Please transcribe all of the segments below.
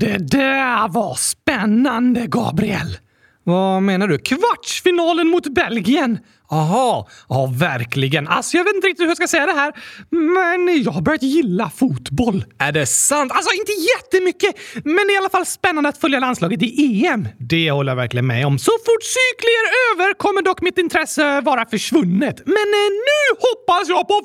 det där var spännande, Gabriel. Vad menar du? Kvartsfinalen mot Belgien. Aha, ja verkligen. Alltså jag vet inte riktigt hur jag ska säga det här, men jag har börjat gilla fotboll. Är det sant? Alltså inte jättemycket, men i alla fall spännande att följa landslaget i EM. Det håller jag verkligen med om. Så fort cykler är över kommer dock mitt intresse vara försvunnet. Men nu hoppas jag på final!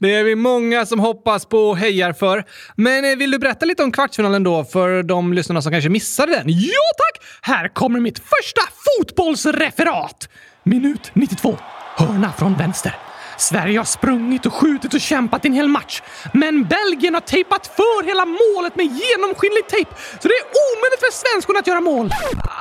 Det är vi många som hoppas på och hejar för. Men vill du berätta lite om kvartsfinalen då för de lyssnarna som kanske missade den? Ja tack! Här kommer mitt första fotbollsreferat. Minut 92. Hörna från vänster. Sverige har sprungit och skjutit och kämpat en hel match. Men Belgien har tejpat för hela målet med genomskinlig tejp. Så det är omöjligt för svenskorna att göra mål.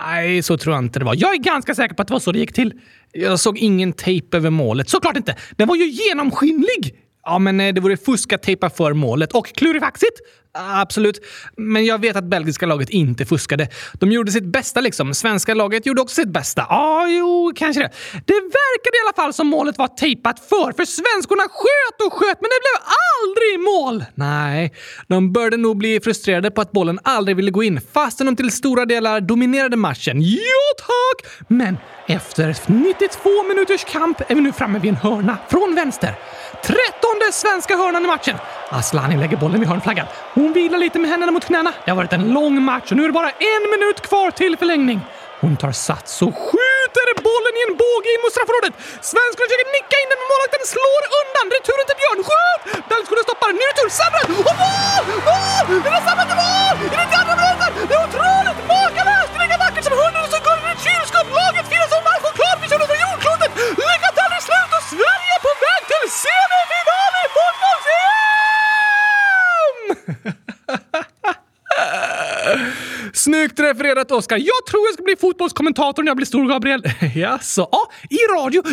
Nej, så tror jag inte det var. Jag är ganska säker på att det var så det gick till. Jag såg ingen tejp över målet. Såklart inte. Den var ju genomskinlig. Ja, men det vore fusk att tejpa för målet. Och klurifaxigt? Absolut. Men jag vet att belgiska laget inte fuskade. De gjorde sitt bästa liksom. Svenska laget gjorde också sitt bästa. Ja, jo, kanske det. Det verkade i alla fall som målet var tejpat för svenskorna sköt och sköt, men det blev aldrig mål. Nej, de började nog bli frustrerade på att bollen aldrig ville gå in, fastän de till stora delar dominerade matchen. Jo, tack! Men efter 92 minuters kamp är vi nu framme vid en hörna från vänster. 13:e svenska hörnan i matchen. Aslani lägger bollen vid hörnflaggan. Hon vilar lite med händerna mot knäna. Det har varit en lång match och nu är det bara 1 minut kvar till förlängning. Hon tar sats och skjuter bollen i en båge in mot straffområdet. Svenskan försöker nicka in den med målvakten, slår undan. Returen till Björn. Skjut! Danskorna stoppar. Ny retur. Samrat! Och mål! Mål! Det var samrat i mål! I den andra minuten! Det är otroligt makalöst! Det är lika vackert som hunden som går i ett kylskåp. Laget finns som varför klart för från jordklotet. Lycka till i slut och Sverige är på väg till semifinal i fotbolls-EM! Snyggt refererat, Oskar. Jag tror jag ska bli fotbollskommentator när jag blir stor, Gabriel. Jaså, ja, i radio.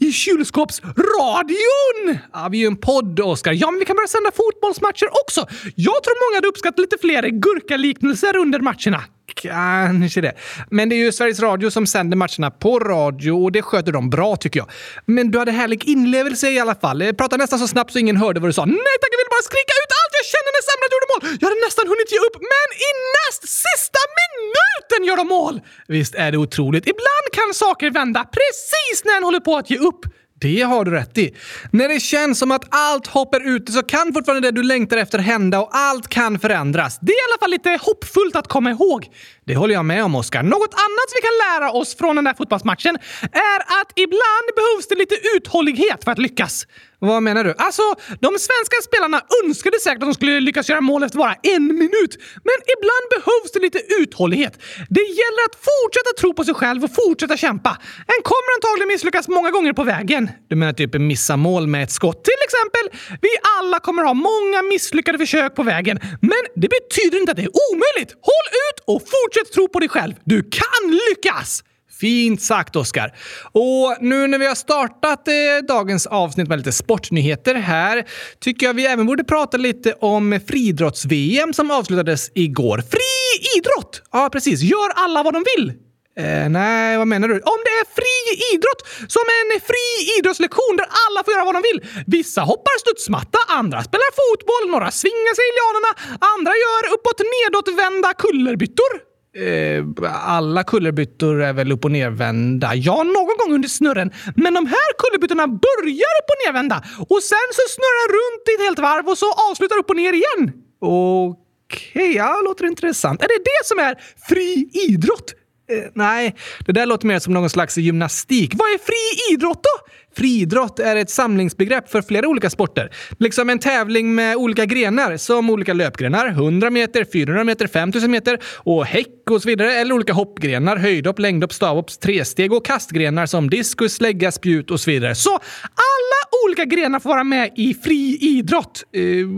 I kylskåpsradion. Ja, vi är ju en podd, Oskar. Ja, men vi kan börja sända fotbollsmatcher också. Jag tror många hade uppskattat lite fler gurkaliknelser under matcherna. Kanske det. Men det är ju Sveriges Radio som sänder matcherna på radio och det sköter de bra tycker jag. Men du hade härlig inlevelse i alla fall. Prata nästan så snabbt så ingen hörde vad du sa. Nej tack, jag vill bara skrika ut allt jag känner när Samrat gjorde mål. Jag hade nästan hunnit ge upp, men i näst sista minuten gör de mål. Visst är det otroligt. Ibland kan saker vända precis när en håller på att ge upp. Det har du rätt i. När det känns som att allt hopp är ute så kan fortfarande det du längtar efter hända och allt kan förändras. Det är i alla fall lite hoppfullt att komma ihåg. Det håller jag med om, Oskar. Något annat vi kan lära oss från den där fotbollsmatchen är att ibland behövs det lite uthållighet för att lyckas. Vad menar du? Alltså, de svenska spelarna önskade säkert att de skulle lyckas göra mål efter bara 1 minut. Men ibland behövs det lite uthållighet. Det gäller att fortsätta tro på sig själv och fortsätta kämpa. En kommer antagligen misslyckas många gånger på vägen. Du menar typ missa mål med ett skott till exempel? Vi alla kommer ha många misslyckade försök på vägen. Men det betyder inte att det är omöjligt. Håll ut och fortsätt tro på dig själv. Du kan lyckas! Fint sagt, Oskar. Och nu när vi har startat dagens avsnitt med lite sportnyheter här tycker jag vi även borde prata lite om friidrotts-VM som avslutades igår. Fri idrott! Ja, precis. Gör alla vad de vill. Nej, vad menar du? Om det är fri idrott, som en fri idrottslektion där alla får göra vad de vill. Vissa hoppar studsmatta, andra spelar fotboll, några svingar sig i lianerna, andra gör uppåt-nedåtvända kullerbyttor. Alla kullerbyttor är väl upp- och nervända. Ja, någon gång under snurren. Men de här kullerbyttorna börjar upp- och nervända. Och sen så snurrar runt i ett helt varv och så avslutar upp och ner igen. Okej, ja, låter intressant. Är det det som är fri idrott? Nej, det där låter mer som någon slags gymnastik. Vad är fri idrott då? Friidrott är ett samlingsbegrepp för flera olika sporter. Liksom en tävling med olika grenar, som olika löpgrenar, 100 meter, 400 meter, 5000 meter och häck och så vidare. Eller olika hoppgrenar, höjdhopp, längdhopp, stavhopp, tresteg och kastgrenar som diskus, slägga, spjut och så vidare. Så alla olika grenar får vara med i friidrott,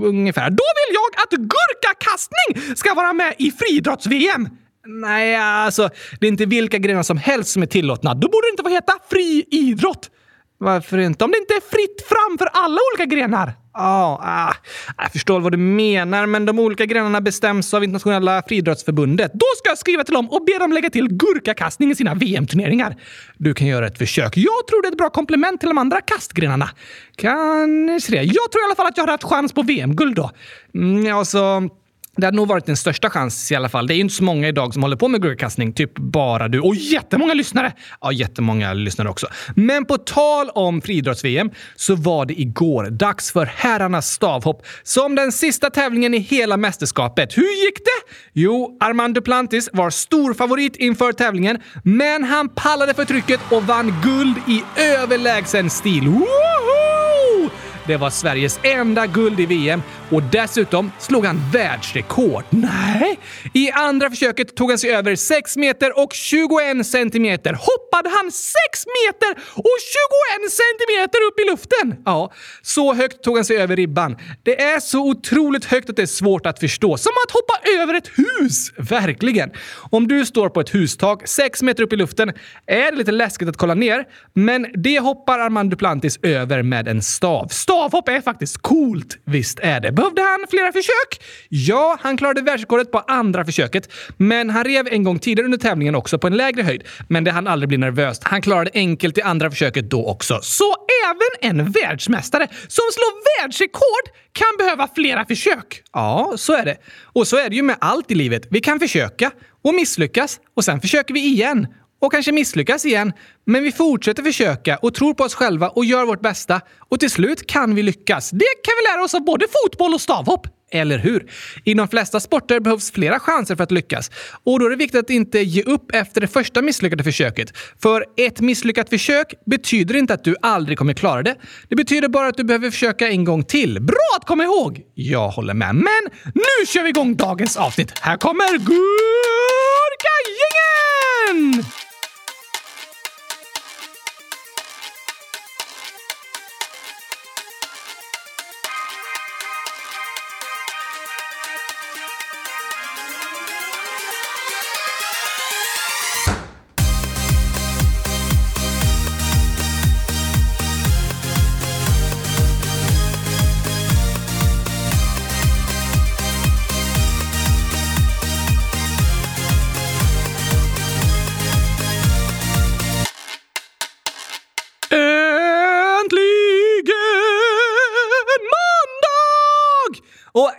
ungefär. Då vill jag att gurkakastning ska vara med i friidrotts-VM. Nej, alltså, det är inte vilka grenar som helst som är tillåtna. Då borde det inte få heta friidrott. Varför inte? Om det inte är fritt fram för alla olika grenar. Jag förstår vad du menar, men de olika grenarna bestäms av Internationella Fridrottsförbundet. Då ska jag skriva till dem och be dem lägga till gurkakastning i sina VM-turneringar. Du kan göra ett försök. Jag tror det är ett bra komplement till de andra kastgrenarna. Kanske det. Jag tror i alla fall att jag har haft chans på VM-guld då. Det hade nog varit den största chans i alla fall. Det är ju inte så många idag som håller på med gurkakastning. Typ bara du. Och jättemånga lyssnare! Ja, jättemånga lyssnare också. Men på tal om friidrotts-VM så var det igår dags för herrarnas stavhopp som den sista tävlingen i hela mästerskapet. Hur gick det? Jo, Armand Duplantis var stor favorit inför tävlingen, men han pallade för trycket och vann guld i överlägsen stil. Woho! Det var Sveriges enda guld i VM och dessutom slog han världsrekord. Nej! I andra försöket tog han sig över 6 meter och 21 centimeter. Hoppade han 6 meter och 21 centimeter upp i luften? Ja, så högt tog han sig över ribban. Det är så otroligt högt att det är svårt att förstå. Som att hoppa över ett hus, verkligen. Om du står på ett hustak 6 meter upp i luften är det lite läskigt att kolla ner. Men det hoppar Armand Duplantis över med en stav. Stavhopp är faktiskt coolt, visst är det. Behövde han flera försök? Ja, han klarade världsrekordet på andra försöket. Men han rev en gång tidigare under tävlingen också på en lägre höjd. Men det hann aldrig bli nervöst. Han klarade enkelt i andra försöket då också. Så även en världsmästare som slår världsrekord kan behöva flera försök. Ja, så är det. Och så är det ju med allt i livet. Vi kan försöka och misslyckas och sen försöker vi igen. Och kanske misslyckas igen. Men vi fortsätter försöka och tror på oss själva och gör vårt bästa. Och till slut kan vi lyckas. Det kan vi lära oss av både fotboll och stavhopp. Eller hur? I de flesta sporter behövs flera chanser för att lyckas. Och då är det viktigt att inte ge upp efter det första misslyckade försöket. För ett misslyckat försök betyder inte att du aldrig kommer klara det. Det betyder bara att du behöver försöka en gång till. Bra att komma ihåg! Jag håller med. Men nu kör vi igång dagens avsnitt. Här kommer Gurkagängen!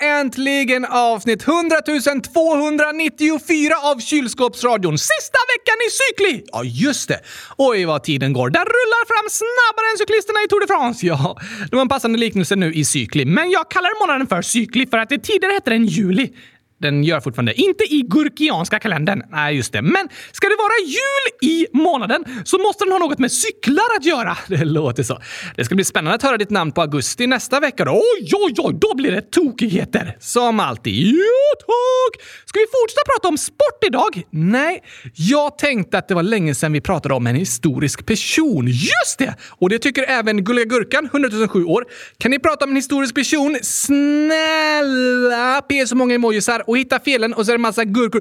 Äntligen avsnitt 10294 av Kylskåpsradion. Sista veckan i cykling! Ja, just det. Oj, vad tiden går. Den rullar fram snabbare än cyklisterna i Tour de France. Ja, det var en passande liknelse nu i cykling. Men jag kallar månaden för cykling för att det tidigare hette den juli. Den gör fortfarande inte i gurkianska kalendern. Nej, just det. Men ska det vara jul i månaden så måste den ha något med cyklar att göra. Det låter så. Det ska bli spännande att höra ditt namn på augusti nästa vecka. Då. Oj, oj, oj. Då blir det tokigheter. Som alltid. Jo, tack! Ska vi fortsätta prata om sport idag? Nej, jag tänkte att det var länge sedan vi pratade om en historisk person. Just det! Och det tycker även Gulliga Gurkan, 107 år. Kan ni prata om en historisk person? Snälla! P så många emojisar. Och hitta felen och så är det en massa gurkor.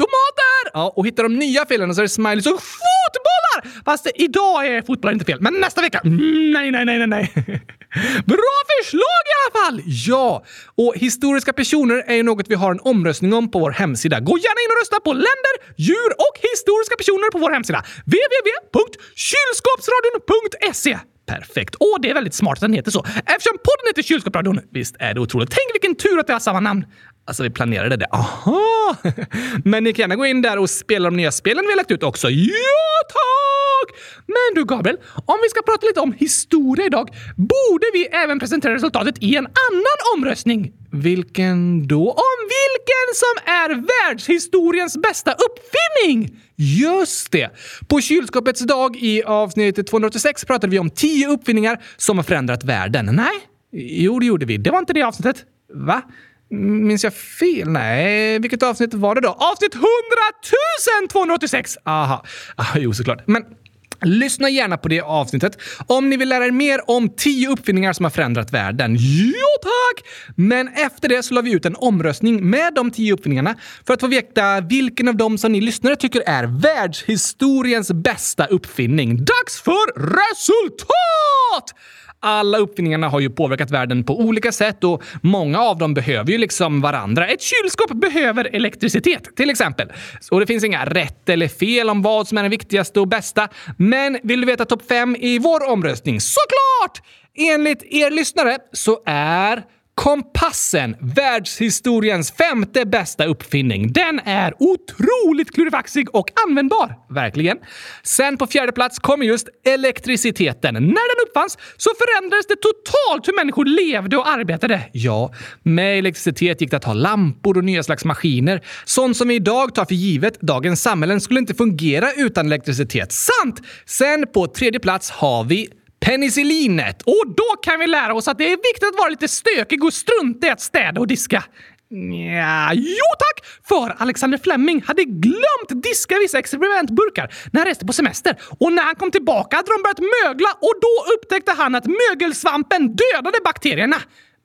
Tomater! Ja, och hittar de nya felen och så är det smileys och fotbollar! Fast idag är fotbollar inte fel. Men nästa vecka, nej. Bra förslag i alla fall! Ja, och historiska personer är ju något vi har en omröstning om på vår hemsida. Gå gärna in och rösta på länder, djur och historiska personer på vår hemsida. www.kylskåpsradion.se. Perfekt. Och det är väldigt smart att den heter så. Eftersom podden heter Kylskåpsradion. Visst är det otroligt. Tänk vilken tur att det har samma namn. Alltså, vi planerade det. Aha! Men ni kan gärna gå in där och spela de nya spelen vi har lagt ut också. Ja, tack! Men du, Gabriel, om vi ska prata lite om historia idag borde vi även presentera resultatet i en annan omröstning. Vilken då? Om vilken som är världshistoriens bästa uppfinning! Just det! På kylskåpets dag i avsnitt 286 pratade vi om 10 uppfinningar som har förändrat världen. Nej? Jo, det gjorde vi. Det var inte det avsnittet. Va? Minns jag fel? Nej, vilket avsnitt var det då? Avsnitt 100 286! Aha, jo såklart. Men lyssna gärna på det avsnittet om ni vill lära er mer om 10 uppfinningar som har förändrat världen. Jo tack! Men efter det så la vi ut en omröstning med de 10 uppfinningarna för att få veta vilken av dem som ni lyssnare tycker är världshistoriens bästa uppfinning. Dags för resultat! Alla uppfinningarna har ju påverkat världen på olika sätt och många av dem behöver ju liksom varandra. Ett kylskåp behöver elektricitet, till exempel. Och det finns inga rätt eller fel om vad som är den viktigaste och bästa. Men vill du veta topp 5 i vår omröstning? Såklart! Enligt er lyssnare så är Kompassen, världshistoriens femte bästa uppfinning. Den är otroligt klurifaxig och användbar, verkligen. Sen på fjärde plats kommer just elektriciteten. När den uppfanns så förändrades det totalt hur människor levde och arbetade. Ja, med elektricitet gick det att ha lampor och nya slags maskiner. Sånt som vi idag tar för givet. Dagens samhällen skulle inte fungera utan elektricitet. Sant! Sen på tredje plats har vi penicillinet. Och då kan vi lära oss att det är viktigt att vara lite stökig och strunta i att städa och diska. Ja, jo tack! För Alexander Fleming hade glömt diska vissa experimentburkar när han reste på semester. Och när han kom tillbaka hade de börjat mögla och då upptäckte han att mögelsvampen dödade bakterierna.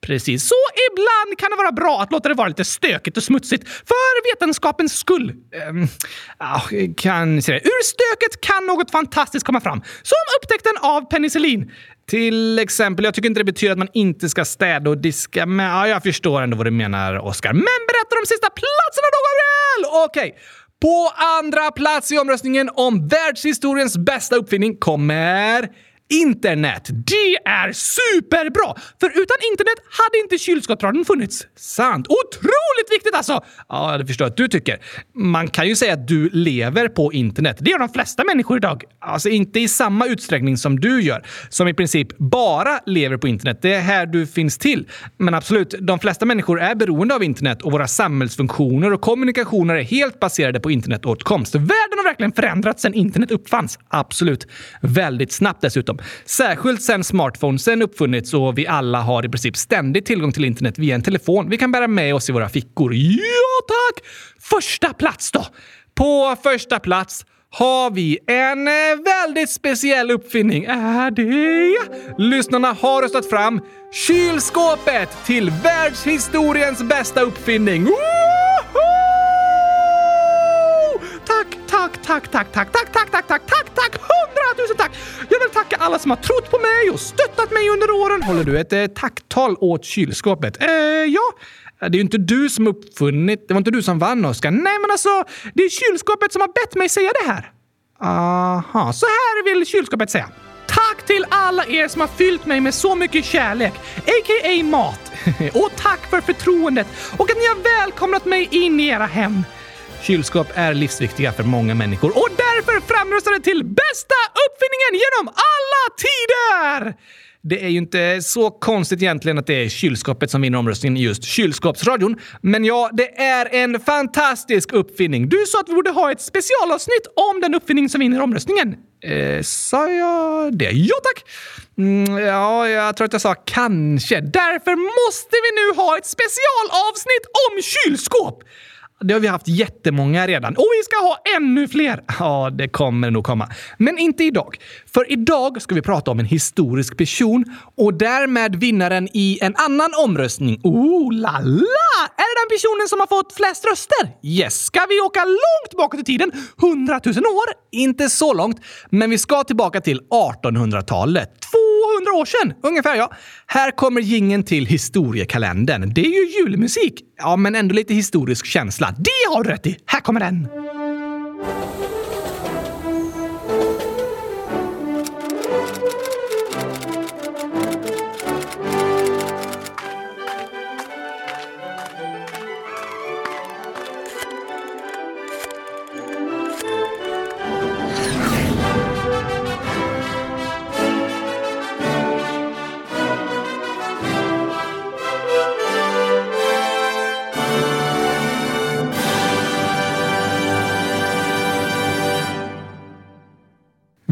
Precis, så ibland kan det vara bra att låta det vara lite stökigt och smutsigt för vetenskapens skull. Kanske det. Ur stöket kan något fantastiskt komma fram. Som upptäckten av penicillin. Till exempel, jag tycker inte det betyder att man inte ska städa och diska. Men jag förstår ändå vad du menar, Oscar. Men berätta om sista platserna då, Gabriel! Okej. På andra plats i omröstningen om världshistoriens bästa uppfinning kommer internet. Det är superbra! För utan internet hade inte kylskåpsradion funnits. Sant. Otroligt viktigt alltså! Ja, det förstår jag att du tycker. Man kan ju säga att du lever på internet. Det gör de flesta människor idag. Alltså inte i samma utsträckning som du gör. Som i princip bara lever på internet. Det är här du finns till. Men absolut, de flesta människor är beroende av internet och våra samhällsfunktioner och kommunikationer är helt baserade på internetåtkomst. Världen har verkligen förändrats sedan internet uppfanns. Absolut. Väldigt snabbt dessutom. Särskilt sen smartphonesen uppfunnits och vi alla har i princip ständig tillgång till internet via en telefon. Vi kan bära med oss i våra fickor. Ja, tack! Första plats då! På första plats har vi en väldigt speciell uppfinning. Är det? Lyssnarna har röstat fram kylskåpet till världshistoriens bästa uppfinning. Woho! Tack! 100 000 tack! Jag vill tacka alla som har trott på mig och stöttat mig under åren. Håller du ett tacktal åt kylskåpet? Ja. Det är ju inte du som uppfunnit. Det var inte du som vann, Oskar. Nej, men alltså, det är kylskåpet som har bett mig säga det här. Aha, så här vill kylskåpet säga. Tack till alla er som har fyllt mig med så mycket kärlek, a.k.a. mat. Och tack för förtroendet och att ni har välkomnat mig in i era hem. Kylskåp är livsviktiga för många människor och därför framröstade till bästa uppfinningen genom alla tider! Det är ju inte så konstigt egentligen att det är kylskåpet som vinner omröstningen i just Kylskåpsradion. Men ja, det är en fantastisk uppfinning. Du sa att vi borde ha ett specialavsnitt om den uppfinning som vinner omröstningen. Sa jag det? Ja, tack! Jag tror att jag sa kanske. Därför måste vi nu ha ett specialavsnitt om kylskåp! Det har vi haft jättemånga redan. Och vi ska ha ännu fler. Ja, det kommer nog komma. Men inte idag. För idag ska vi prata om en historisk person. Och därmed vinnaren i en annan omröstning. Oh la la! Är det den personen som har fått flest röster? Yes! Ska vi åka långt bakåt i tiden? 100 000 år? Inte så långt. Men vi ska tillbaka till 1800-talet. 200 år sedan, ungefär ja. Här kommer jingeln till historiekalendern. Det är ju julmusik. Ja, men ändå lite historisk känsla. Det har du rätt i. Här kommer den.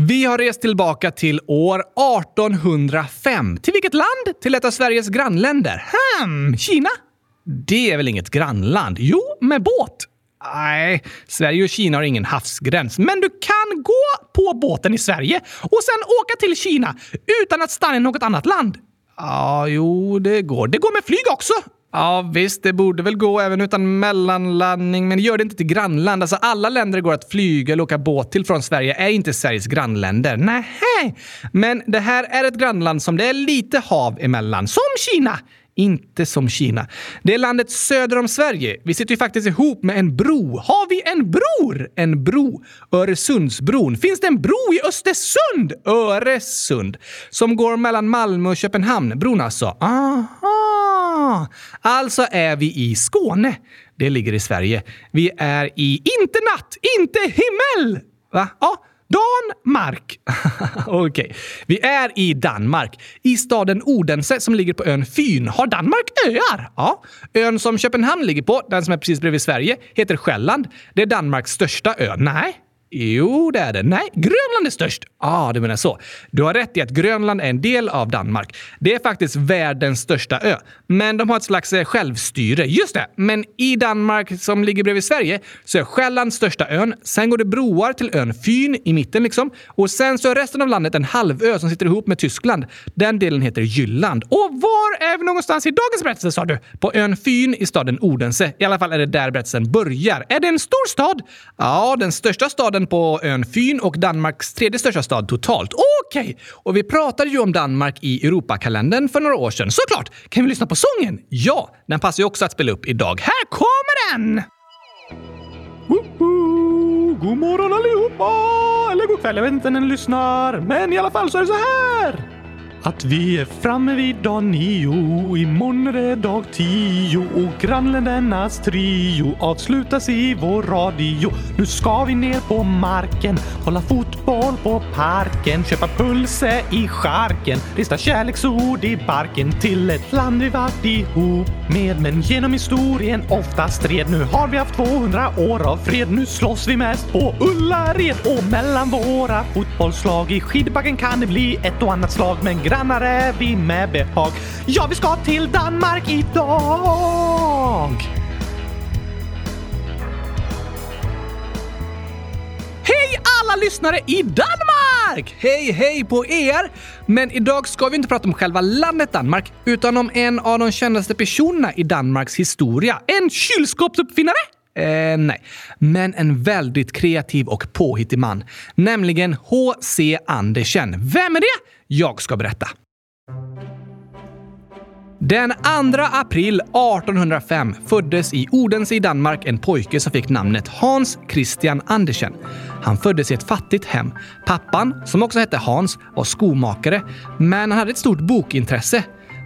Vi har rest tillbaka till år 1805. Till vilket land? Till ett av Sveriges grannländer. Kina? Det är väl inget grannland? Jo, med båt. Nej, Sverige och Kina har ingen havsgräns. Men du kan gå på båten i Sverige och sen åka till Kina utan att stanna i något annat land. Jo, det går. Det går med flyg också. Ja visst, det borde väl gå även utan mellanlandning, men det gör det inte till grannland. Alltså alla länder går att flyga eller åka båt till från Sverige är inte Sveriges grannländer. Nej, men det här är ett grannland som det är lite hav emellan. Som Kina! Inte som Kina. Det är landet söder om Sverige. Vi sitter ju faktiskt ihop med en bro. Har vi en bror? En bro. Öresundsbron. Finns det en bro i Östersund? Öresund. Som går mellan Malmö och Köpenhamn. Bron alltså. Aha! Ah, alltså är vi i Skåne. Det ligger i Sverige. Vi är i inte natt, inte himmel. Va? Ja. Danmark. Okej. Vi är i Danmark. I staden Odense som ligger på ön Fyn har Danmark öar. Ja. Ön som Köpenhamn ligger på, den som är precis bredvid Sverige, heter Själland. Det är Danmarks största ö. Nej. Jo, det är det. Nej, Grönland är störst. Ja, du menar så. Du har rätt i att Grönland är en del av Danmark. Det är faktiskt världens största ö. Men de har ett slags självstyre. Just det. Men i Danmark som ligger bredvid Sverige så är Själland största ön. Sen går det broar till ön Fyn i mitten liksom. Och sen så är resten av landet en halvö som sitter ihop med Tyskland. Den delen heter Jylland. Och var är vi någonstans i dagens berättelse, sa du? På ön Fyn i staden Odense. I alla fall är det där berättelsen börjar. Är det en stor stad? Ja, den största staden på ön Fyn och Danmarks tredje största stad totalt. Okej! Och vi pratade ju om Danmark i Europakalendern för några år sedan. Såklart! Kan vi lyssna på sången? Ja, den passar ju också att spela upp idag. Här kommer den! God morgon allihopa! Eller god kväll, jag vet inte när ni lyssnar. Men i alla fall så är det så här! Att vi är framme vid dag 9, imorgon är det dag 10 och grannländernas trio avslutas i vår radio. Nu ska vi ner på marken, kolla fotboll på parken, köpa pulse i skärken, rista kärleksord i barken till ett land vi varit ihop med. Men genom historien ofta stred, nu har vi haft 200 år av fred, nu slåss vi mest på Ullared och mellan våra fotbollslag. I skidbacken kan det bli ett och annat slag, men grannar är vi med behag. Ja, vi ska till Danmark idag! Hej alla lyssnare i Danmark! Hej, hej på er! Men idag ska vi inte prata om själva landet Danmark, utan om en av de kändaste personerna i Danmarks historia. En kylskåpsuppfinnare! Nej, men en väldigt kreativ och påhittig man. Nämligen H.C. Andersen. Vem är det? Jag ska berätta. Den 2 april 1805 föddes i Odense i Danmark en pojke som fick namnet Hans Christian Andersen. Han föddes i ett fattigt hem. Pappan, som också hette Hans, var skomakare, men han hade ett stort bokintresse.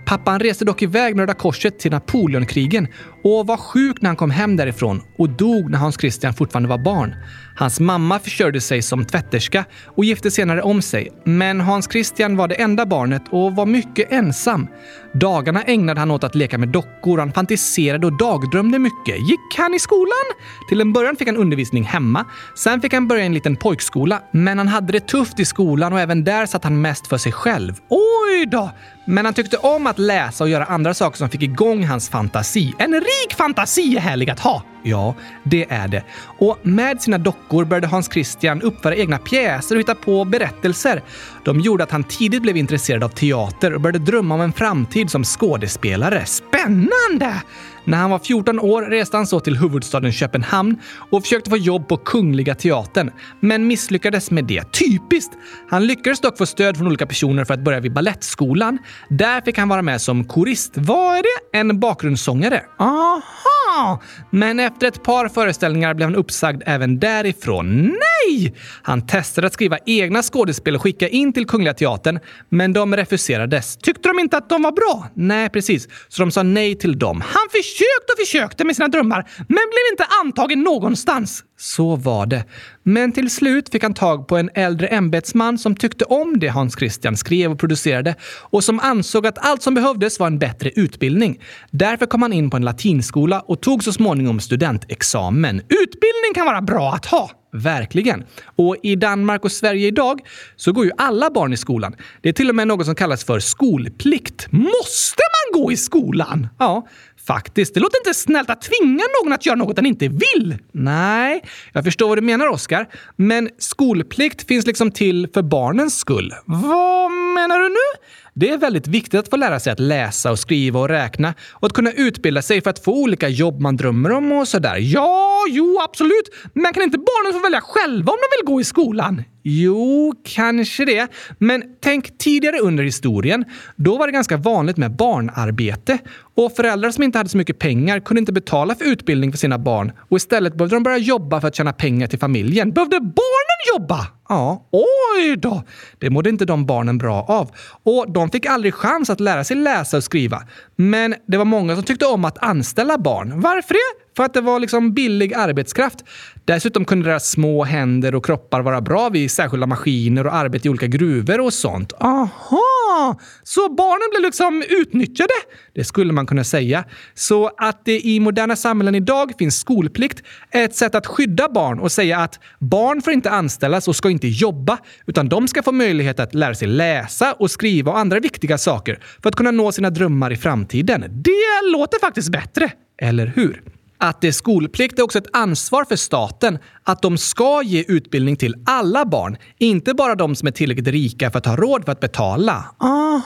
Pappan reste dock iväg med Röda Korset till Napoleonkrigen och var sjuk när han kom hem därifrån och dog när Hans Christian fortfarande var barn. Hans mamma försörjde sig som tvätterska och gifte senare om sig, men Hans Christian var det enda barnet och var mycket ensam. Dagarna ägnade han åt att leka med dockor, han fantiserade och dagdrömde mycket. Gick han i skolan? Till en början fick han undervisning hemma, sen fick han börja i en liten pojkskola, men han hade det tufft i skolan och även där satt han mest för sig själv. Oj då! Men han tyckte om att läsa och göra andra saker som fick igång hans fantasi. En rik fantasi är härlig att ha. Ja, det är det. Och med sina dockor började Hans Christian uppföra egna pjäser och hitta på berättelser. De gjorde att han tidigt blev intresserad av teater och började drömma om en framtid som skådespelare. Spännande! När han var 14 år reste han så till huvudstaden Köpenhamn och försökte få jobb på Kungliga teatern, men misslyckades med det. Typiskt! Han lyckades dock få stöd från olika personer för att börja vid ballettskolan. Där fick han vara med som korist. Vad är det? En bakgrundssångare. Aha! Men efter ett par föreställningar blev han uppsagd även därifrån. Nej! Han testade att skriva egna skådespel och skicka in till Kungliga teatern, men de refuserades. Tyckte de inte att de var bra? Nej, precis. Så de sa nej till dem. Han försökte med sina drömmar, men blev inte antagen någonstans. Så var det. Men till slut fick han tag på en äldre ämbetsman som tyckte om det Hans Christian skrev och producerade och som ansåg att allt som behövdes var en bättre utbildning. Därför kom han in på en latinskola och tog så småningom studentexamen. Utbildning kan vara bra att ha. Verkligen. Och i Danmark och Sverige idag så går ju alla barn i skolan. Det är till och med något som kallas för skolplikt. Måste man gå i skolan? Ja, faktiskt. Det låter inte snällt att tvinga någon att göra något han inte vill. Nej, jag förstår vad du menar, Oskar. Men skolplikt finns liksom till för barnens skull. Vad menar du nu? Det är väldigt viktigt att få lära sig att läsa och skriva och räkna och att kunna utbilda sig för att få olika jobb man drömmer om och sådär. Ja, jo, absolut. Men kan inte barnen få välja själva om de vill gå i skolan? Jo, kanske det. Men tänk tidigare under historien. Då var det ganska vanligt med barnarbete. Och föräldrar som inte hade så mycket pengar kunde inte betala för utbildning för sina barn. Och istället behövde de börja jobba för att tjäna pengar till familjen. Behövde barnen jobba? Ja, oj då! Det mådde inte de barnen bra av. Och de fick aldrig chans att lära sig läsa och skriva. Men det var många som tyckte om att anställa barn. Varför det? För att det var liksom billig arbetskraft. Dessutom kunde deras små händer och kroppar vara bra vid särskilda maskiner och arbete i olika gruvor och sånt. Aha! Så barnen blev liksom utnyttjade? Det skulle man kunna säga. Så att det i moderna samhällen idag finns skolplikt är ett sätt att skydda barn och säga att barn får inte anställas och ska inte jobba, utan de ska få möjlighet att lära sig läsa och skriva och andra viktiga saker för att kunna nå sina drömmar i framtiden. Det låter faktiskt bättre, eller hur? Att det är skolplikt är också ett ansvar för staten att de ska ge utbildning till alla barn. Inte bara de som är tillräckligt rika för att ha råd för att betala. Aha!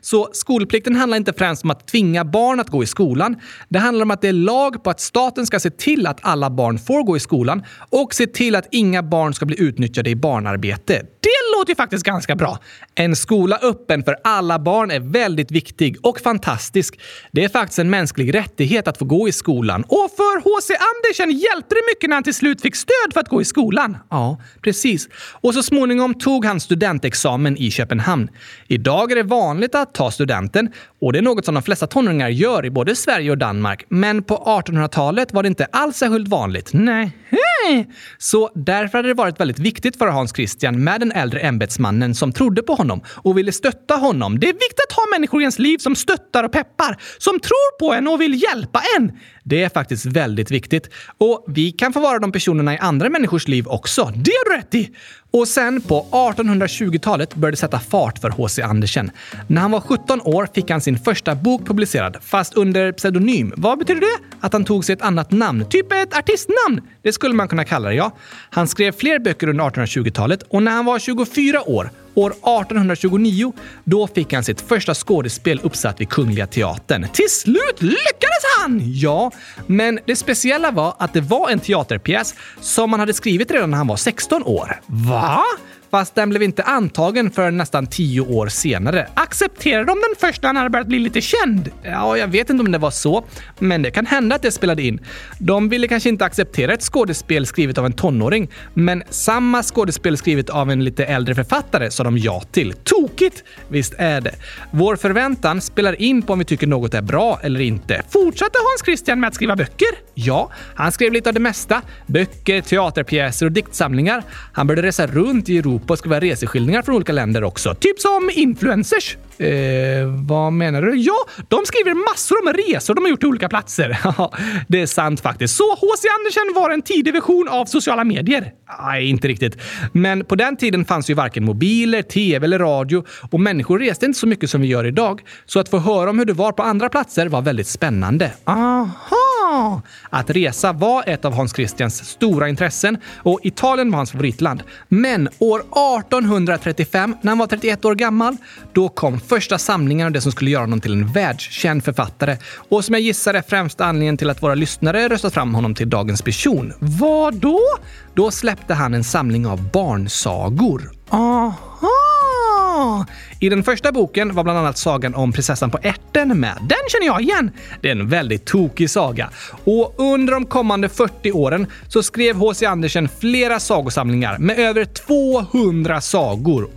Så skolplikten handlar inte främst om att tvinga barn att gå i skolan. Det handlar om att det är lag på att staten ska se till att alla barn får gå i skolan. Och se till att inga barn ska bli utnyttjade i barnarbete. Det låter ju faktiskt ganska bra. En skola öppen för alla barn är väldigt viktig och fantastisk. Det är faktiskt en mänsklig rättighet att få gå i skolan. Och för H.C. Andersen hjälpte det mycket när han till slut fick stöd för att gå i skolan. Ja, precis. Och så småningom tog han studentexamen i Köpenhamn. Idag är det vanligt att ta studenten. Och det är något som de flesta tonåringar gör i både Sverige och Danmark. Men på 1800-talet var det inte alls särskilt vanligt. Nej. Så därför hade det varit väldigt viktigt för Hans Christian med den äldre ämbetsmannen som trodde på honom och ville stötta honom. Det är viktigt att ha människor i ens liv som stöttar och peppar, som tror på en och vill hjälpa en. Det är faktiskt väldigt viktigt. Och vi kan få vara de personerna i andra människors liv också. Det är du rätt i! Och sen på 1820-talet började sätta fart för H.C. Andersen. När han var 17 år fick han sin första bok publicerad, fast under pseudonym. Vad betyder det? Att han tog sig ett annat namn, typ ett artistnamn. Det skulle man kunna kalla det, ja. Han skrev fler böcker under 1820-talet och när han var 24 år, år 1829, då fick han sitt första skådespel uppsatt vid Kungliga teatern. Till slut lyckades han! Ja, men det speciella var att det var en teaterpjäs som han hade skrivit redan när han var 16 år. Va? Fast den blev inte antagen för nästan 10 år senare. Accepterade de den först när han hade börjat bli lite känd? Ja, jag vet inte om det var så, men det kan hända att det spelade in. De ville kanske inte acceptera ett skådespel skrivet av en tonåring, men samma skådespel skrivet av en lite äldre författare sa de ja till. Tokigt! Visst är det. Vår förväntan spelar in på om vi tycker något är bra eller inte. Fortsatte Hans Christian med att skriva böcker? Ja, han skrev lite av det mesta. Böcker, teaterpjäser och diktsamlingar. Han började resa runt i Europa och skriva reseskildringar från olika länder också. Typ som influencers. Vad menar du? Ja, de skriver massor om resor de har gjort till olika platser. Det är sant faktiskt. Så H.C. Andersen var en tidig version av sociala medier? Nej, inte riktigt. Men på den tiden fanns ju varken mobiler, tv eller radio och människor reste inte så mycket som vi gör idag. Så att få höra om hur det var på andra platser var väldigt spännande. Aha! Att resa var ett av Hans Christians stora intressen och Italien var hans favoritland. Men år 1835, när han var 31 år gammal, då kom första samlingen av det som skulle göra honom till en världskänd författare. Och som jag gissar är främst anledningen till att våra lyssnare röstat fram honom till dagens person. Vad då? Då släppte han en samling av barnsagor. Aha! I den första boken var bland annat sagan om prinsessan på ärten med. Den känner jag igen. Det är en väldigt tokig saga. Och under de kommande 40 åren så skrev H.C. Andersen flera sagosamlingar med över 200 sagor.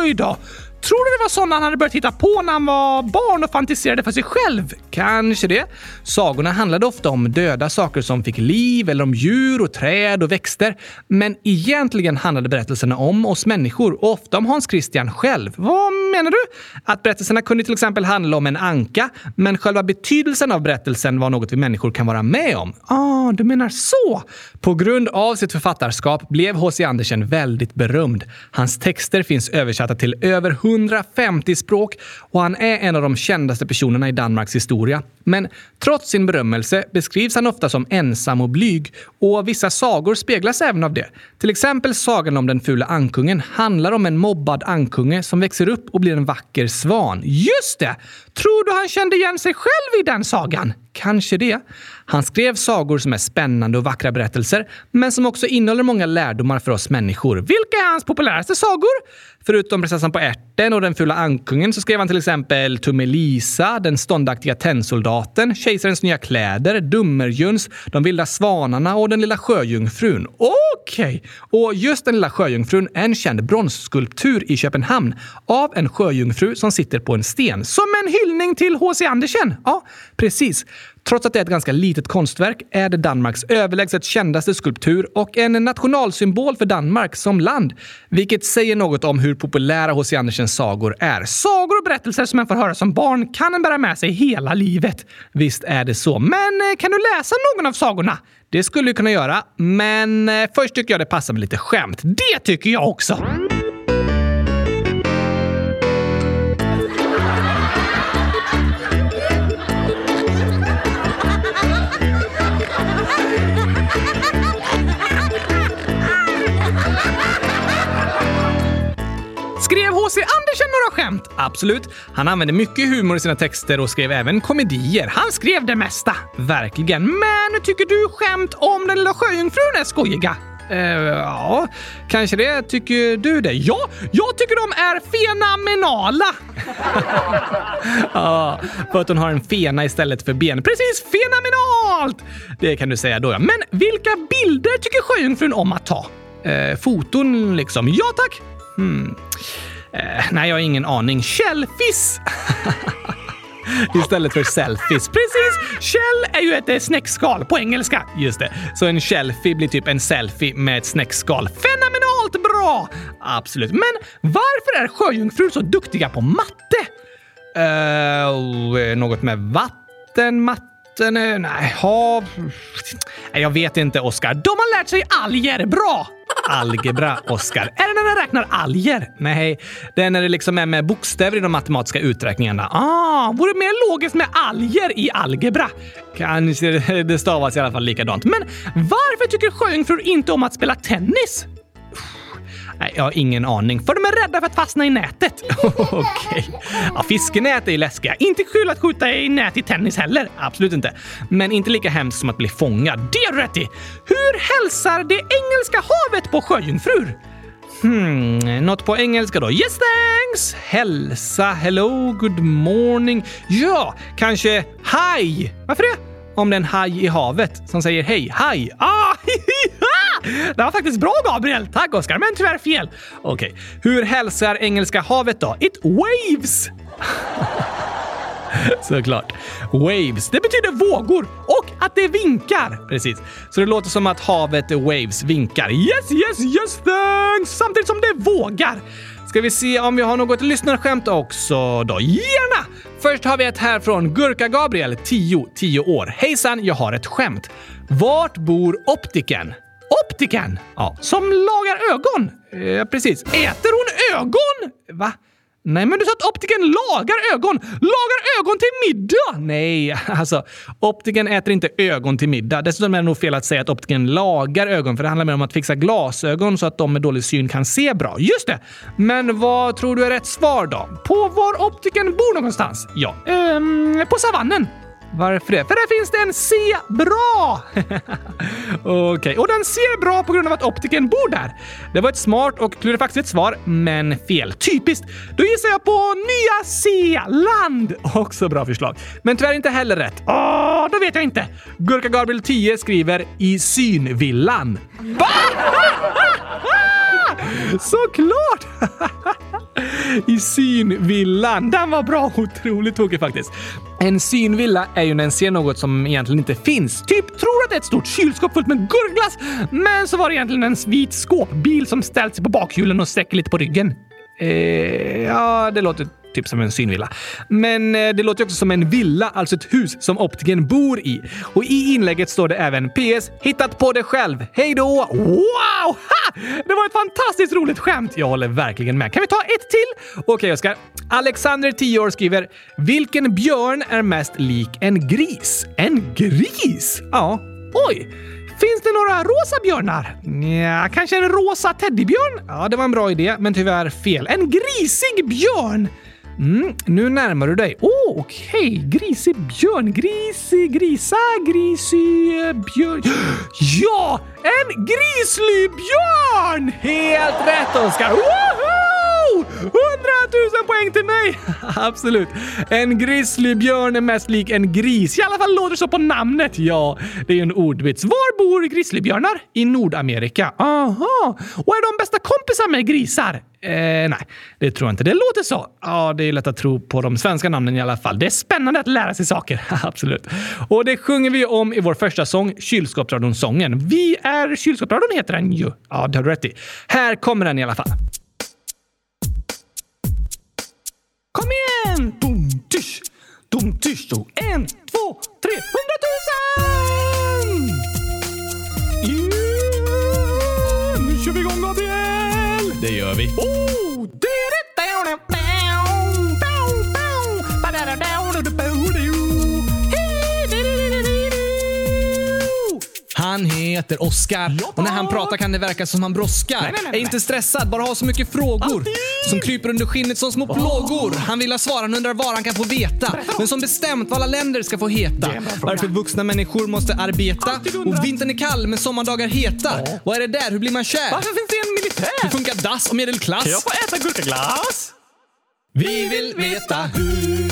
Oj då! Tror du det var sådana han hade börjat hitta på när han var barn och fantiserade för sig själv? Kanske det. Sagorna handlade ofta om döda saker som fick liv eller om djur och träd och växter. Men egentligen handlade berättelserna om oss människor och ofta om Hans Christian själv. Vad menar du? Att berättelserna kunde till exempel handla om en anka, men själva betydelsen av berättelsen var något vi människor kan vara med om. Ah, du menar så. På grund av sitt författarskap blev H.C. Andersen väldigt berömd. Hans texter finns översatta till över 150 språk och han är en av de kändaste personerna i Danmarks historia. Men trots sin berömmelse beskrivs han ofta som ensam och blyg och vissa sagor speglas även av det. Till exempel sagan om den fula ankungen handlar om en mobbad ankunge som växer upp och blir en vacker svan. Just det! Tror du han kände igen sig själv i den sagan? Kanske det. Han skrev sagor som är spännande och vackra berättelser, men som också innehåller många lärdomar för oss människor. Vilka är hans populäraste sagor? Förutom Prinsessan på ärten och Den fula ankungen så skrev han till exempel Tummelisa, Den ståndaktiga tennsoldaten, Kejsarens nya kläder, Dummerjöns, De vilda svanarna och Den lilla sjöjungfrun. Okej! Och just Den lilla sjöjungfrun är en känd bronsskulptur i Köpenhamn av en sjöjungfru som sitter på en sten. Som en hyllning till H.C. Andersen! Ja, precis. Trots att det är ett ganska litet konstverk är det Danmarks överlägset kändaste skulptur och en nationalsymbol för Danmark som land, vilket säger något om hur populära H.C. Andersens sagor är. Sagor och berättelser som man får höra som barn kan en bära med sig hela livet. Visst är det så, men kan du läsa någon av sagorna? Det skulle du kunna göra, men först tycker jag det passar med lite skämt. Det tycker jag också! Skrev H.C. Andersen några skämt? Absolut. Han använde mycket humor i sina texter och skrev även komedier. Han skrev det mesta. Verkligen. Men tycker du skämt om Den lilla sjöjungfrun är skojiga? Ja, kanske det. Tycker du det? Ja, jag tycker de är fenomenala. Ja, för att hon har en fena istället för ben. Precis, fenomenalt! Det kan du säga då. Ja. Men vilka bilder tycker sjöjungfrun om att ta? Foton liksom. Ja, tack. Nej, jag har ingen aning. Källfiss! Istället för selfies. Precis! Käll är ju ett snäckskal på engelska. Just det. Så en källfi blir typ en selfie med ett snäckskal. Fenomenalt bra! Absolut. Men varför är sjöjungfrur så duktiga på matte? Något med vatten, matten... Nej, hav... Jag vet inte, Oskar. De har lärt sig alger bra! Algebra, Oskar. Är det när den räknar alger? Nej, det är när det liksom är med bokstäver i de matematiska uträkningarna. Vore det mer logiskt med alger i algebra? Kanske det stavas i alla fall likadant. Men varför tycker sjöjungfrur inte om att spela tennis? Nej, jag har ingen aning. För de är rädda för att fastna i nätet. Okej. Ja, fiskenät är ju läskiga. Inte kul att skjuta i nät i tennis heller. Absolut inte. Men inte lika hemskt som att bli fångad. Det är rätt i. Hur hälsar det engelska havet på sjöjungfrur? Något på engelska då. Yes, thanks. Hälsa, hello, good morning. Ja, kanske hi. Varför det? Om det är en haj i havet som säger hej, haj. Det var faktiskt bra, Gabriel. Tack, Oskar. Men tyvärr fel. Okej. Hur hälsar engelska havet då? It waves. Såklart. Waves. Det betyder vågor och att det vinkar. Precis. Så det låter som att havet waves vinkar. Yes, yes, yes, thanks. Samtidigt som det vågar. Ska vi se om vi har något lyssnarskämt också då? Gärna! Först har vi ett här från Gurka Gabriel, 10 år. Hejsan, jag har ett skämt. Vart bor optiken? Optiken? Ja, som lagar ögon. Precis. Äter hon ögon? Va? Nej, men du sa att optiken lagar ögon. Lagar ögon till middag? Nej, alltså optiken äter inte ögon till middag. Dessutom är det nog fel att säga att optiken lagar ögon. För det handlar mer om att fixa glasögon så att de med dålig syn kan se bra. Just det. Men vad tror du är rätt svar då? På var optiken bor någonstans? Ja, på savannen. Varför det? För där finns det en zebra! Okej, och den ser bra på grund av att optiken bor där. Det var ett smart och klurifaxigt svar, men fel. Typiskt! Då gissar jag på Nya Zeeland! Också bra förslag. Men tyvärr inte heller rätt. Då vet jag inte. Gurka Gabriel 10 skriver i synvillan. Va? Såklart! I synvillan. Den var bra, otroligt tokig faktiskt. En synvilla är ju när en ser något som egentligen inte finns. Typ tror att det är ett stort kylskåp fullt med gurglas, men så var det egentligen en vit skåpbil som ställt sig på bakhjulen och sträcker lite på ryggen. Ja, det låter typ som en synvilla. Men det låter också som en villa, alltså ett hus som optiken bor i. Och i inlägget står det även PS, hittat på det själv. Hej då! Wow! Ha! Det var ett fantastiskt roligt skämt. Jag håller verkligen med. Kan vi ta ett till? Okej, Oskar. Alexander 10 år skriver, vilken björn är mest lik en gris? En gris? Ja. Oj! Finns det några rosa björnar? Ja, kanske en rosa teddybjörn? Ja, det var en bra idé, men tyvärr fel. En grisig björn! Mm, nu närmar du dig. Åh, okej. Grisig björn. Grisig, grisa, grisig björn. Ja, en grislig björn! Helt rätt, Oskar. Woho! 100 000 poäng till mig! Absolut. En grislig björn är mest lik en gris. I alla fall låter det så på namnet. Ja, det är en ordvits. Var bor grizzlybjörnar? I Nordamerika. Aha. Och är de bästa kompisar med grisar? Nej, det tror jag inte. Det låter så. Ja, det är lätt att tro på de svenska namnen i alla fall. Det är spännande att lära sig saker. Absolut. Och det sjunger vi om i vår första sång, Kylskåpsradion-sången. Vi är Kylskåpsradion heter den ju. Ja, det har du rätt i. Här kommer den i alla fall. Kom igen! Dum tysch, då. 1, 2, 3, 100 000! Yeah! Nu kör vi igång, Gabriel! Det gör vi. Oh! Han heter Oskar och när han pratar kan det verka som han bråskar. Nej. Är inte stressad, bara har så mycket frågor som kryper under skinnet som små plågor. Han vill ha svar, han undrar vad han kan få veta, men som bestämt vad alla länder ska få heta. Varför vuxna människor måste arbeta och vintern är kall men sommardagar heta. Vad är det där, hur blir man kär? Varför finns det en militär? Hur funkar dass och medelklass? Kan jag få äta gurkaglass? Vi vill veta hur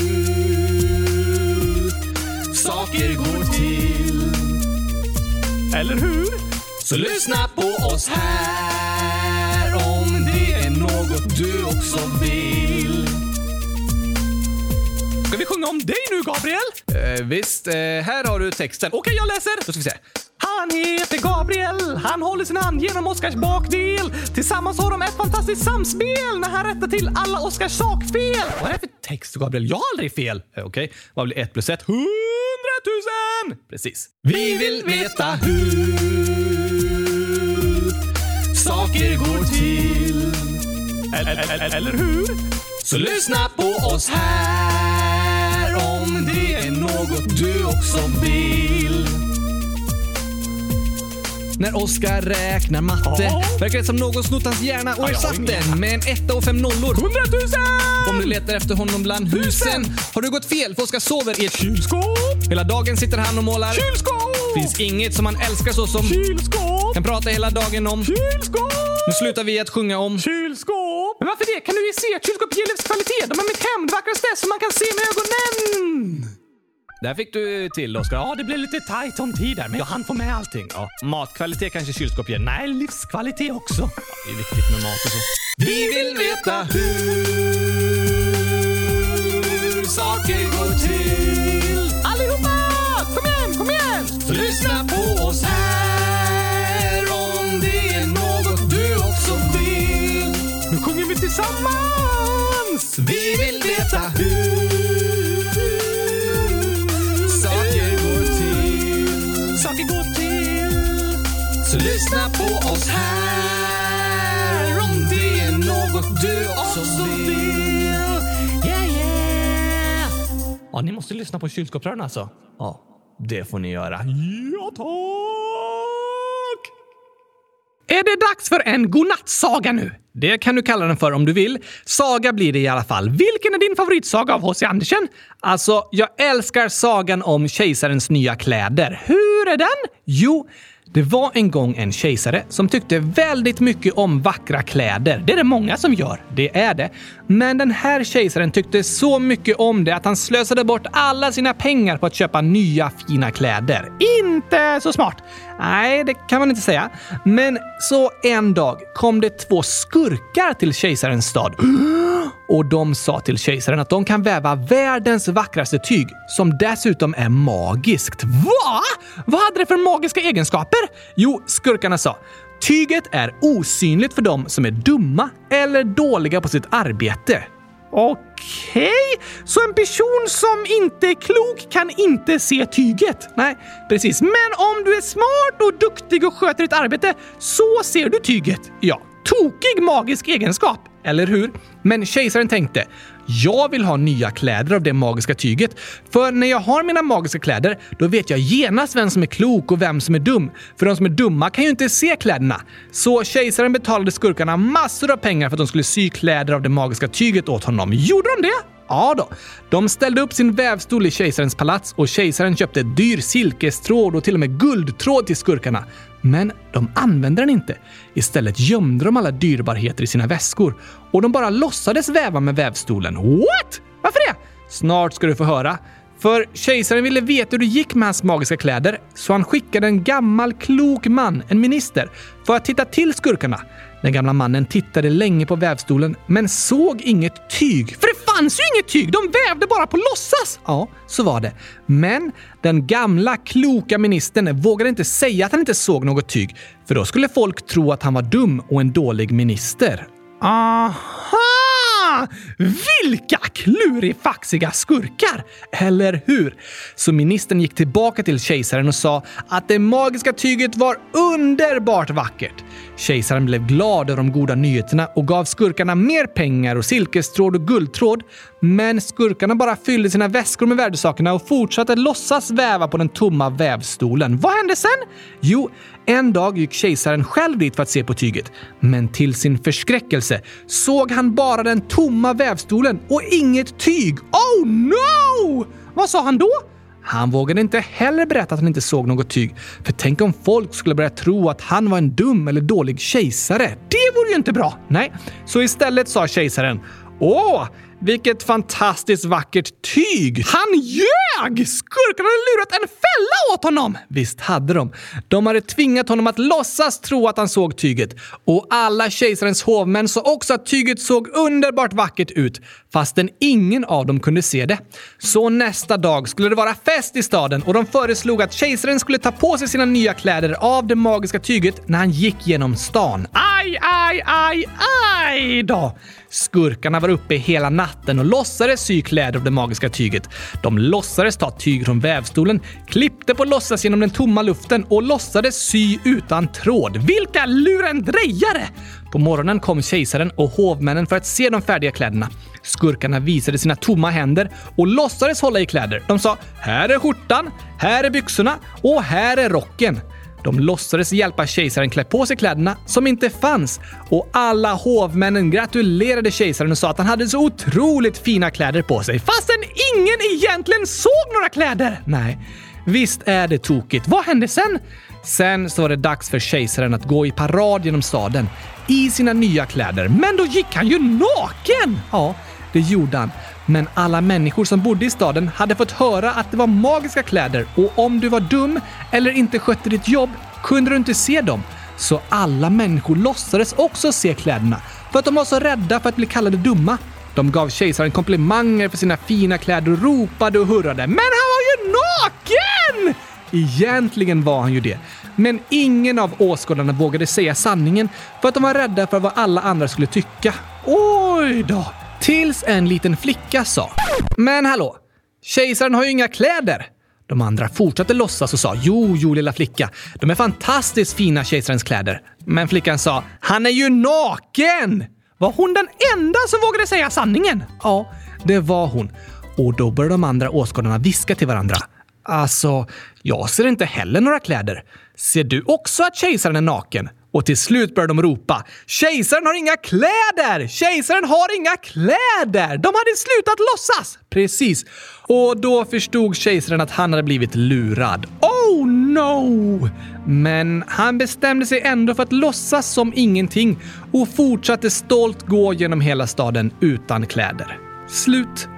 saker går till. Eller hur? Så lyssna på oss här om det är något du också vill. Ska vi sjunga om dig nu, Gabriel? Visst, här har du texten. Okej, jag läser. Då ska vi se. Han heter Gabriel, han håller sin hand genom Oskars bakdel. Tillsammans har de ett fantastiskt samspel när han rättar till alla Oskars sakfel. Vad är det för text, Gabriel? Jag har aldrig fel. Okej, vad blir 1 + 1? 100 000! Precis. Vi vill veta hur saker går till. Eller hur? Så lyssna på oss här om det är något du också vill. När Oskar räknar matte verkar det som någon snott hans hjärna och ersatt den med en 1 och 5 nollor. 100 000! Om du letar efter honom bland husen har du gått fel, för Oskar sover i ett kylskåp. Hela dagen sitter han och målar kylskåp. Finns inget som han älskar så som kylskåp. Kan prata hela dagen om kylskåp. Nu slutar vi att sjunga om kylskåp. Men varför det? Kan du ju se att kylskåp ger livskvalitet. De är mitt hem, det vackraste som man kan se med ögonen. Där fick du till, Oskar. Ja, det blev lite tajt om tid där, men jag hann få med allting. Ja. Matkvalitet kanske kylskåp ger. Nej, livskvalitet också. Ja, det är viktigt med mat och så. Vi vill veta hur saker går till. Allihopa! Kom igen! Så lyssna på oss här om det är något du också vill. Nu sjunger vi tillsammans. Vi vill veta hur saker går till. Så lyssna på oss här om det är något du också vill. Yeah, yeah. Ja, ni måste lyssna på kylskåpsradion alltså. Ja, det får ni göra. Ja, tack! Är det dags för en godnattsaga nu? Det kan du kalla den för om du vill. Saga blir det i alla fall. Vilken är din favoritsaga av H.C. Andersen? Alltså, jag älskar sagan om kejsarens nya kläder. Hur är den? Jo, det var en gång en kejsare som tyckte väldigt mycket om vackra kläder. Det är det många som gör, det är det. Men den här kejsaren tyckte så mycket om det att han slösade bort alla sina pengar på att köpa nya fina kläder. Inte så smart. Nej, det kan man inte säga. Men så en dag kom det 2 skurkar till kejsarens stad. Och de sa till kejsaren att de kan väva världens vackraste tyg som dessutom är magiskt. Va? Vad hade det för magiska egenskaper? Jo, skurkarna sa: tyget är osynligt för dem som är dumma eller dåliga på sitt arbete. Okej, så en person som inte är klok kan inte se tyget. Nej, precis. Men om du är smart och duktig och sköter ditt arbete så ser du tyget. Ja, tokig magisk egenskap, eller hur? Men kejsaren tänkte, jag vill ha nya kläder av det magiska tyget. För när jag har mina magiska kläder, då vet jag genast vem som är klok och vem som är dum. För de som är dumma kan ju inte se kläderna. Så kejsaren betalade skurkarna massor av pengar för att de skulle sy kläder av det magiska tyget åt honom. Gjorde de det? Ja då. De ställde upp sin vävstol i kejsarens palats och kejsaren köpte dyr silkestråd och till och med guldtråd till skurkarna. Men de använde den inte. Istället gömde de alla dyrbarheter i sina väskor. Och de bara låtsades väva med vävstolen. What? Varför det? Snart ska du få höra. För kejsaren ville veta hur det gick med hans magiska kläder. Så han skickade en gammal klok man, en minister, för att titta till skurkarna. Den gamla mannen tittade länge på vävstolen men såg inget tyg. För det fanns ju inget tyg, de vävde bara på låtsas. Ja, så var det. Men den gamla kloka ministern vågade inte säga att han inte såg något tyg. För då skulle folk tro att han var dum och en dålig minister. Aha! Vilka klurifaxiga skurkar, eller hur? Så ministern gick tillbaka till kejsaren och sa att det magiska tyget var underbart vackert. Kejsaren blev glad av de goda nyheterna och gav skurkarna mer pengar och silkestråd och guldtråd. Men skurkarna bara fyllde sina väskor med värdesakerna och fortsatte låtsas väva på den tomma vävstolen. Vad hände sen? Jo, en dag gick kejsaren själv dit för att se på tyget. Men till sin förskräckelse såg han bara den tomma vävstolen och inget tyg. Oh no! Vad sa han då? Han vågade inte heller berätta att han inte såg något tyg. För tänk om folk skulle börja tro att han var en dum eller dålig kejsare. Det vore ju inte bra. Nej, så istället sa kejsaren: åh, vilket fantastiskt vackert tyg! Han ljög! Skurkarna hade lurat en fälla åt honom! Visst hade de. De hade tvingat honom att låtsas tro att han såg tyget. Och alla kejsarens hovmän sa också att tyget såg underbart vackert ut. Fastän ingen av dem kunde se det. Så nästa dag skulle det vara fest i staden. Och de föreslog att kejsaren skulle ta på sig sina nya kläder av det magiska tyget när han gick genom stan. Aj, aj, aj, aj då! Skurkarna var uppe hela natten och låtsades sy kläder av det magiska tyget. De låtsades ta tyg från vävstolen, klippte på låtsas genom den tomma luften och låtsades sy utan tråd. Vilka lurendrejare! På morgonen kom kejsaren och hovmännen för att se de färdiga kläderna. Skurkarna visade sina tomma händer och låtsades hålla i kläder. De sa, här är skjortan, här är byxorna och här är rocken. De låtsades hjälpa kejsaren klä på sig kläderna som inte fanns. Och alla hovmännen gratulerade kejsaren och sa att han hade så otroligt fina kläder på sig. Fastän ingen egentligen såg några kläder! Nej, visst är det tokigt. Vad hände sen? Sen så var det dags för kejsaren att gå i parad genom staden i sina nya kläder. Men då gick han ju naken! Ja, det gjorde han. Men alla människor som bodde i staden hade fått höra att det var magiska kläder och om du var dum eller inte skötte ditt jobb kunde du inte se dem. Så alla människor låtsades också se kläderna för att de var så rädda för att bli kallade dumma. De gav kejsaren komplimanger för sina fina kläder och ropade och hurrade. Men han var ju naken! Egentligen var han ju det. Men ingen av åskådarna vågade säga sanningen för att de var rädda för vad alla andra skulle tycka. Oj då! Tills en liten flicka sa: men hallå, kejsaren har ju inga kläder. De andra fortsatte låtsas och sa: jo lilla flicka, de är fantastiskt fina kejsarens kläder. Men flickan sa: han är ju naken! Var hon den enda som vågade säga sanningen? Ja, det var hon. Och då började de andra åskådarna viska till varandra: alltså, jag ser inte heller några kläder. Ser du också att kejsaren är naken? Och till slut började de ropa: kejsaren har inga kläder! Kejsaren har inga kläder! De hade slutat låtsas! Precis. Och då förstod kejsaren att han hade blivit lurad. Oh no! Men han bestämde sig ändå för att låtsas som ingenting och fortsatte stolt gå genom hela staden utan kläder. Slut.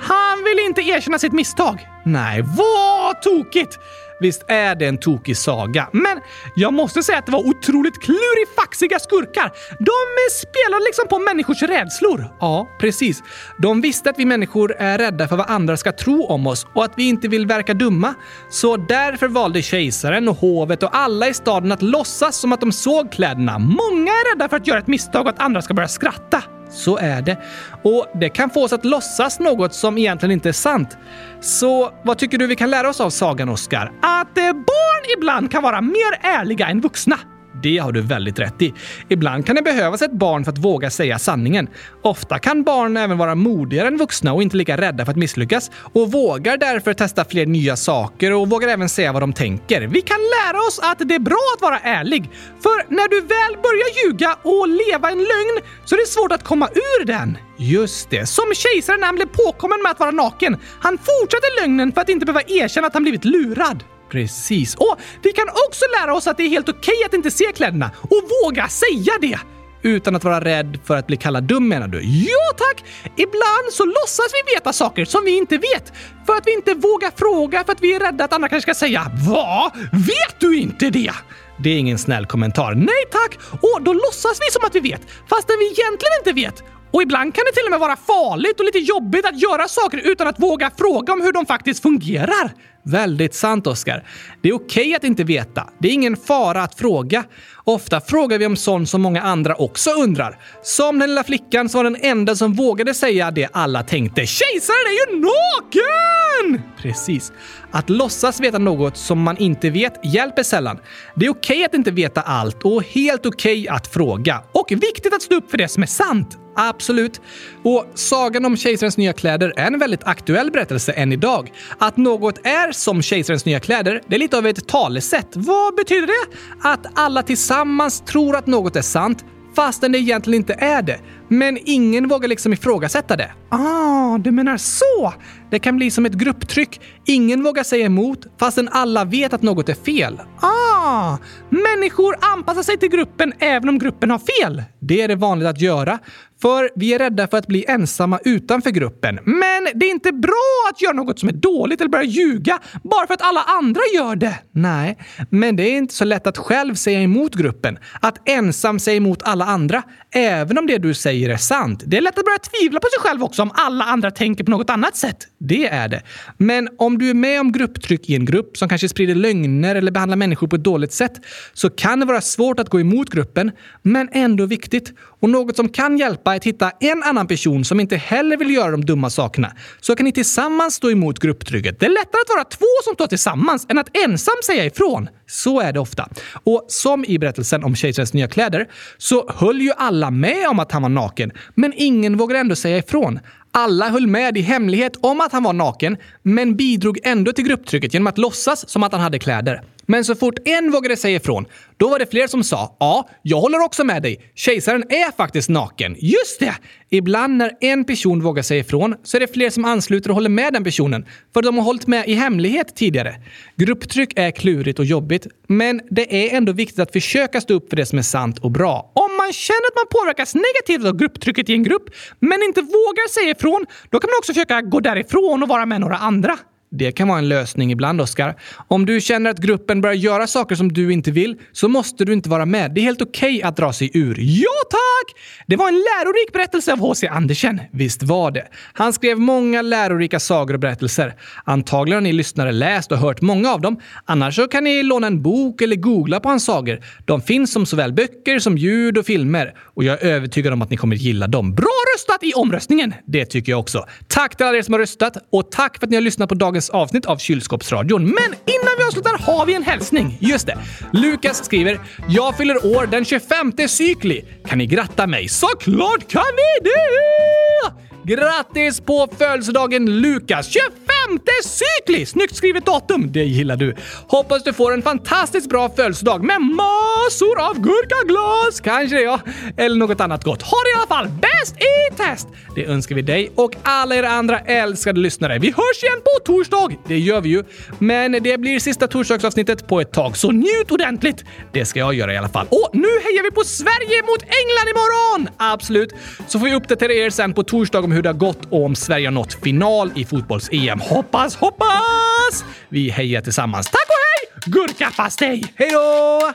Han ville inte erkänna sitt misstag. Nej, vad tokigt! Visst är det en tokig saga, men jag måste säga att det var otroligt klurifaxiga skurkar. De spelade liksom på människors rädslor. Ja, precis. De visste att vi människor är rädda för vad andra ska tro om oss och att vi inte vill verka dumma. Så därför valde kejsaren och hovet och alla i staden att låtsas som att de såg kläderna. Många är rädda för att göra ett misstag och att andra ska börja skratta. Så är det. Och det kan få oss att låtsas något som egentligen inte är sant. Så vad tycker du vi kan lära oss av sagan, Oscar? Att barn ibland kan vara mer ärliga än vuxna. det har du väldigt rätt i. Ibland kan det behövas ett barn för att våga säga sanningen. Ofta kan barn även vara modigare än vuxna och inte lika rädda för att misslyckas och vågar därför testa fler nya saker och vågar även säga vad de tänker. Vi kan lära oss att det är bra att vara ärlig, för när du väl börjar ljuga och leva en lögn så är det svårt att komma ur den. Just det, som kejsaren när han blev påkommen med att vara naken. Han fortsatte lögnen för att inte behöva erkänna att han blivit lurad. Precis, och vi kan också lära oss att det är helt okej att inte se kläderna och våga säga det. Utan att vara rädd för att bli kallad dum, menar du? Ja tack! Ibland så låtsas vi veta saker som vi inte vet för att vi inte vågar fråga för att vi är rädda att andra kanske ska säga "Va? Vet du inte det?" Det är ingen snäll kommentar. Nej tack! Och då låtsas vi som att vi vet fastän vi egentligen inte vet. Och ibland kan det till och med vara farligt och lite jobbigt att göra saker utan att våga fråga om hur de faktiskt fungerar. Väldigt sant, Oskar. Det är okej att inte veta. Det är ingen fara att fråga. Ofta frågar vi om sånt som många andra också undrar. Som den lilla flickan som var den enda som vågade säga det alla tänkte. Kejsaren är ju naken! Precis. Att låtsas veta något som man inte vet hjälper sällan. Det är okej att inte veta allt och helt okej att fråga. Och viktigt att stå upp för det som är sant. Absolut. Och sagan om kejsarens nya kläder är en väldigt aktuell berättelse än idag. Att något är som kejsarens nya kläder, det är lite av ett talesätt. Vad betyder det? Att alla tillsammans tror att något är sant fastän det egentligen inte är det. Men ingen vågar liksom ifrågasätta det. Ah, du menar så? Det kan bli som ett grupptryck. Ingen vågar säga emot fastän alla vet att något är fel. Ah, människor anpassar sig till gruppen även om gruppen har fel. Det är det vanligt att göra. För vi är rädda för att bli ensamma utanför gruppen. Men det är inte bra att göra något som är dåligt eller börja ljuga bara för att alla andra gör det. Nej, men det är inte så lätt att själv säga emot gruppen. Att ensam säga emot alla andra, även om det du säger är sant. Det är lätt att börja tvivla på sig själv också om alla andra tänker på något annat sätt. Det är det. Men om du är med om grupptryck i en grupp som kanske sprider lögner eller behandlar människor på ett dåligt sätt så kan det vara svårt att gå emot gruppen, men ändå viktigt. Och något som kan hjälpa är att hitta en annan person som inte heller vill göra de dumma sakerna. Så kan ni tillsammans stå emot grupptrycket. Det är lättare att vara två som står tillsammans än att ensam säga ifrån. Så är det ofta. Och som i berättelsen om kejsarens nya kläder så höll ju alla med om att han var naken, men ingen vågar ändå säga ifrån. Alla höll med i hemlighet om att han var naken, men bidrog ändå till grupptrycket genom att låtsas som att han hade kläder. Men så fort en vågade säga ifrån, då var det fler som sa "Ja, jag håller också med dig. Kejsaren är faktiskt naken." Just det! Ibland när en person vågar säga ifrån så är det fler som ansluter och håller med den personen, för de har hållit med i hemlighet tidigare. Grupptryck är klurigt och jobbigt, men det är ändå viktigt att försöka stå upp för det som är sant och bra. Om man känner att man påverkas negativt av grupptrycket i en grupp, men inte vågar säga ifrån, då kan man också försöka gå därifrån och vara med några andra. Det kan vara en lösning ibland, Oskar. Om du känner att gruppen börjar göra saker som du inte vill så måste du inte vara med. Det är helt okej att dra sig ur. Ja, tack! Det var en lärorik berättelse av H.C. Andersen. Visst var det. Han skrev många lärorika sagor och berättelser. Antagligen har ni lyssnare läst och hört många av dem. Annars så kan ni låna en bok eller googla på hans sagor. De finns som såväl böcker som ljud och filmer. Och jag är övertygad om att ni kommer gilla dem. Bra röstat i omröstningen! Det tycker jag också. Tack till alla er som har röstat och tack för att ni har lyssnat på dagens avsnitt av Kylskåpsradion. Men innan vi avslutar har vi en hälsning. Just det. Lukas skriver: "Jag fyller år den 25:e cykli. Kan ni gratta mig?" Såklart kan vi det! Grattis på födelsedagen, Lukas! 25:e cykli! Snyggt skrivet datum, det gillar du. Hoppas du får en fantastiskt bra födelsedag med massor av gurkaglas, kanske det, ja. Eller något annat gott. Ha det i alla fall bäst i test! Det önskar vi dig och alla era andra älskade lyssnare. Vi hörs igen på torsdag, det gör vi ju. Men det blir sista torsdagsavsnittet på ett tag, så njut ordentligt. Det ska jag göra i alla fall. Och nu hejar vi på Sverige mot England imorgon! Absolut, så får vi uppdatera er sen på torsdag om hur det har gått och om Sverige har nått final i fotbolls-EM. Hoppas, hoppas! Vi hejar tillsammans. Tack och hej! Gurka fast dig! Hej då!